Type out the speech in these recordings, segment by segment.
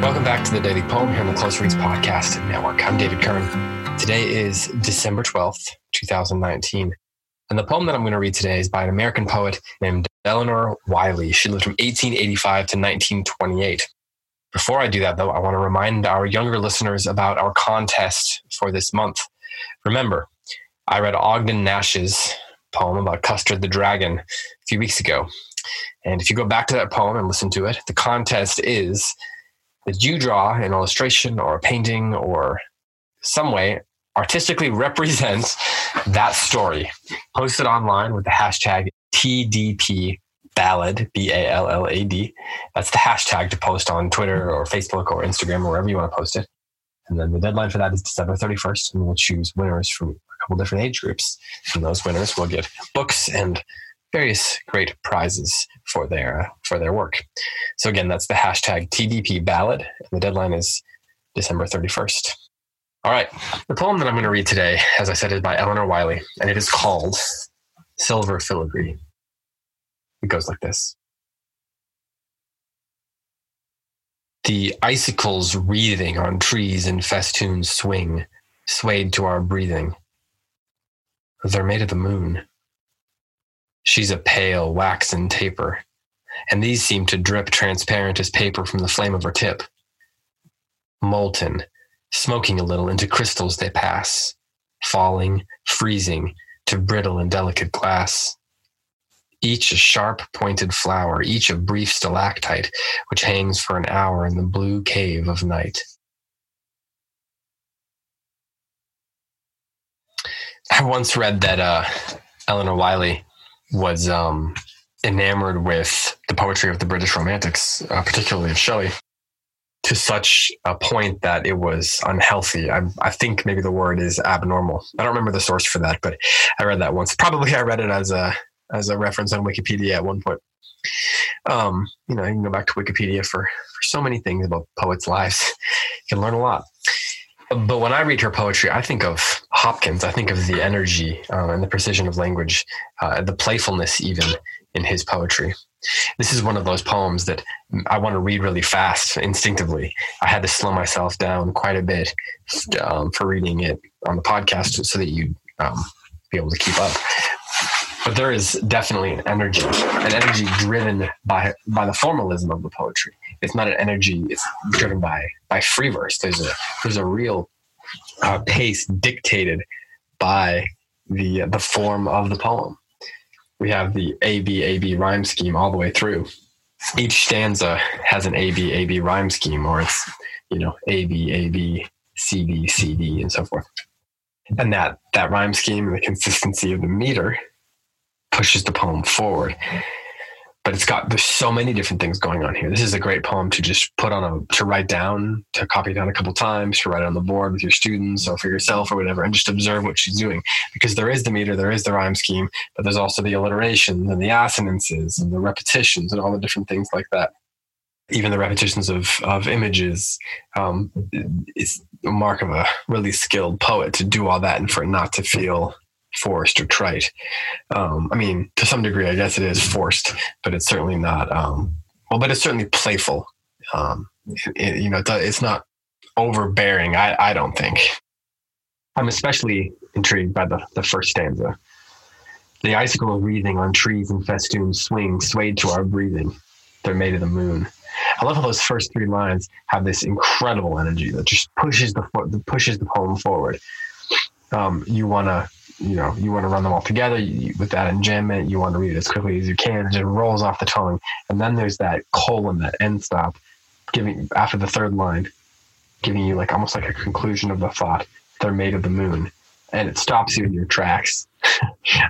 Welcome back to the Daily Poem here on the Close Reads Podcast Network. I'm David Kern. Today is December 12th, 2019. And the poem that I'm going to read today is by an American poet named Elinor Wylie. She lived from 1885 to 1928. Before I do that, though, I want to remind our younger listeners about our contest for this month. Remember, I read Ogden Nash's poem about Custard the Dragon a few weeks ago. And if you go back to that poem and listen to it, the contest is that you draw an illustration or a painting or some way artistically represent that story. Post it online with the hashtag TDPBallad, B-A-L-L-A-D. That's the hashtag to post on Twitter or Facebook or Instagram or wherever you want to post it. And then the deadline for that is December 31st, and we'll choose winners from a couple different age groups. And those winners will get books and various great prizes for their work. So again, that's the hashtag TDPBallad, and the deadline is December 31st. All right, the poem that I'm going to read today, as I said, is by Elinor Wylie, and it is called Silver Filigree. It goes like this. The icicles wreathing on trees in festoons swing, swayed to our breathing. They're made of the moon. She's a pale waxen taper, and these seem to drip transparent as paper from the flame of her tip. Molten, smoking a little, into crystals they pass, falling, freezing, to brittle and delicate glass. Each a sharp-pointed flower, each a brief stalactite, which hangs for an hour in the blue cave of night. I once read that Elinor Wylie was enamored with the poetry of the British Romantics, particularly of Shelley, to such a point that it was unhealthy. I think maybe the word is abnormal. I don't remember the source for that, but I read that once. Probably I read it as a reference on Wikipedia at one point. You can go back to Wikipedia for so many things about poets' lives. You can learn a lot. But when I read her poetry, I think of Hopkins. I think of the energy and the precision of language, the playfulness even in his poetry. This is one of those poems that I want to read really fast, instinctively. I had to slow myself down quite a bit for reading it on the podcast so that you'd be able to keep up. But there is definitely an energy driven by the formalism of the poetry. It's not an energy, it's driven by free verse. There's a real pace dictated by the form of the poem. We have the A-B-A-B rhyme scheme all the way through. Each stanza has an A-B-A-B rhyme scheme, or it's, A-B-A-B, C-D, C-D, and so forth. And that rhyme scheme and the consistency of the meter pushes the poem forward, but there's so many different things going on here. This is a great poem to just write down, to copy down a couple times, to write on the board with your students or for yourself or whatever, and just observe what she's doing, because there is the meter, there is the rhyme scheme, but there's also the alliterations and the assonances and the repetitions and all the different things like that. Even the repetitions of images is a mark of a really skilled poet to do all that and for it not to feel forced or trite. To some degree, I guess it is forced, but it's certainly not. But it's certainly playful. It's not overbearing. I don't think. I'm especially intrigued by the first stanza. The icicle wreathing on trees and festoons swing, swayed to our breathing. They're made of the moon. I love how those first three lines have this incredible energy that just pushes the poem forward. You want to run them all together with that enjambment. You want to read it as quickly as you can. It just rolls off the tongue. And then there's that colon, that end stop, after the third line, giving you almost a conclusion of the thought. They're made of the moon. And it stops you in your tracks.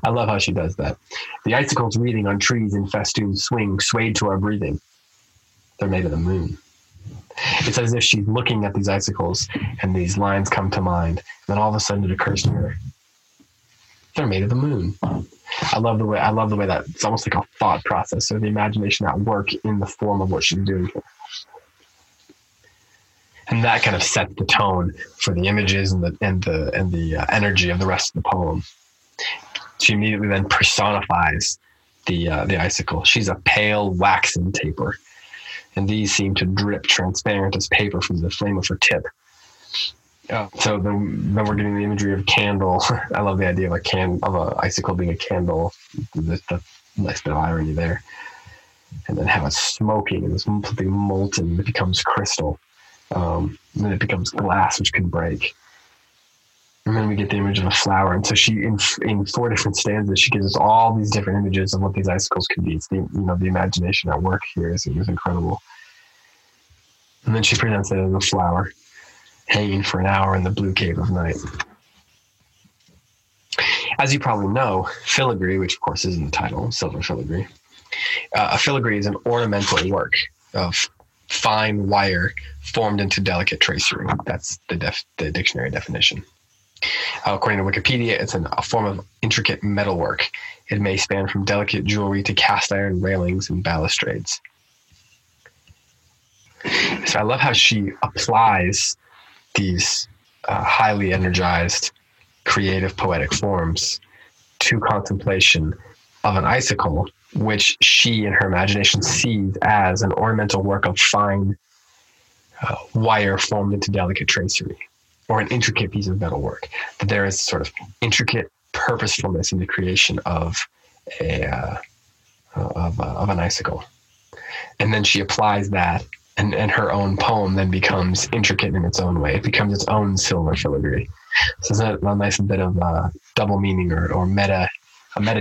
I love how she does that. The icicles wreathing on trees in festoons swing, swayed to our breathing. They're made of the moon. It's as if she's looking at these icicles and these lines come to mind. And then all of a sudden it occurs to her, they're made of the moon. I love the way that it's almost like a thought process or the imagination at work in the form of what she's doing. And that kind of sets the tone for the images and the energy of the rest of the poem. She immediately then personifies the icicle. She's a pale waxen taper, and these seem to drip transparent as paper from the flame of her tip. So then we're getting the imagery of a candle. I love the idea of an icicle being a candle. That's a nice bit of irony there. And then how it's smoking and it's something molten and it becomes crystal. Then it becomes glass, which can break. And then we get the image of a flower. And so she, in four different stanzas, she gives us all these different images of what these icicles could be. It's the imagination at work here is incredible. And then she presents it as a flower hanging for an hour in the blue cave of night. As you probably know, filigree, which of course is in the title, silver filigree. A filigree is an ornamental work of fine wire formed into delicate tracery. That's the dictionary definition. According to Wikipedia, it's a form of intricate metalwork. It may span from delicate jewelry to cast iron railings and balustrades. So I love how she applies these highly energized, creative, poetic forms to contemplation of an icicle, which she in her imagination sees as an ornamental work of fine wire formed into delicate tracery, or an intricate piece of metalwork. That there is sort of intricate purposefulness in the creation of an icicle. And then she applies that, and her own poem then becomes intricate in its own way. It becomes its own silver filigree. So it's a nice bit of double meaning or meta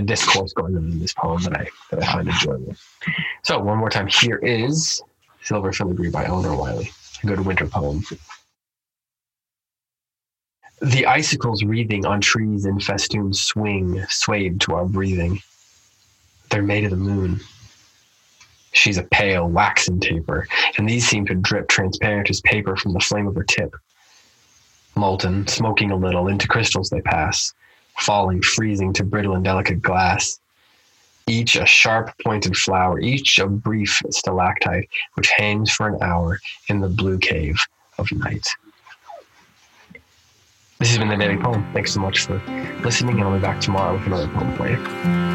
discourse going on in this poem that I find enjoyable. So one more time, here is Silver Filigree by Elinor Wylie, a good winter poem. The icicles wreathing on trees in festoons swing, swayed to our breathing. They're made of the moon. She's a pale waxen taper, and these seem to drip transparent as paper from the flame of her tip. Molten, smoking a little, into crystals they pass, falling, freezing to brittle and delicate glass. Each a sharp-pointed flower, each a brief stalactite, which hangs for an hour in the blue cave of night. This has been the Daily Poem. Thanks so much for listening, and I'll be back tomorrow with another poem for you.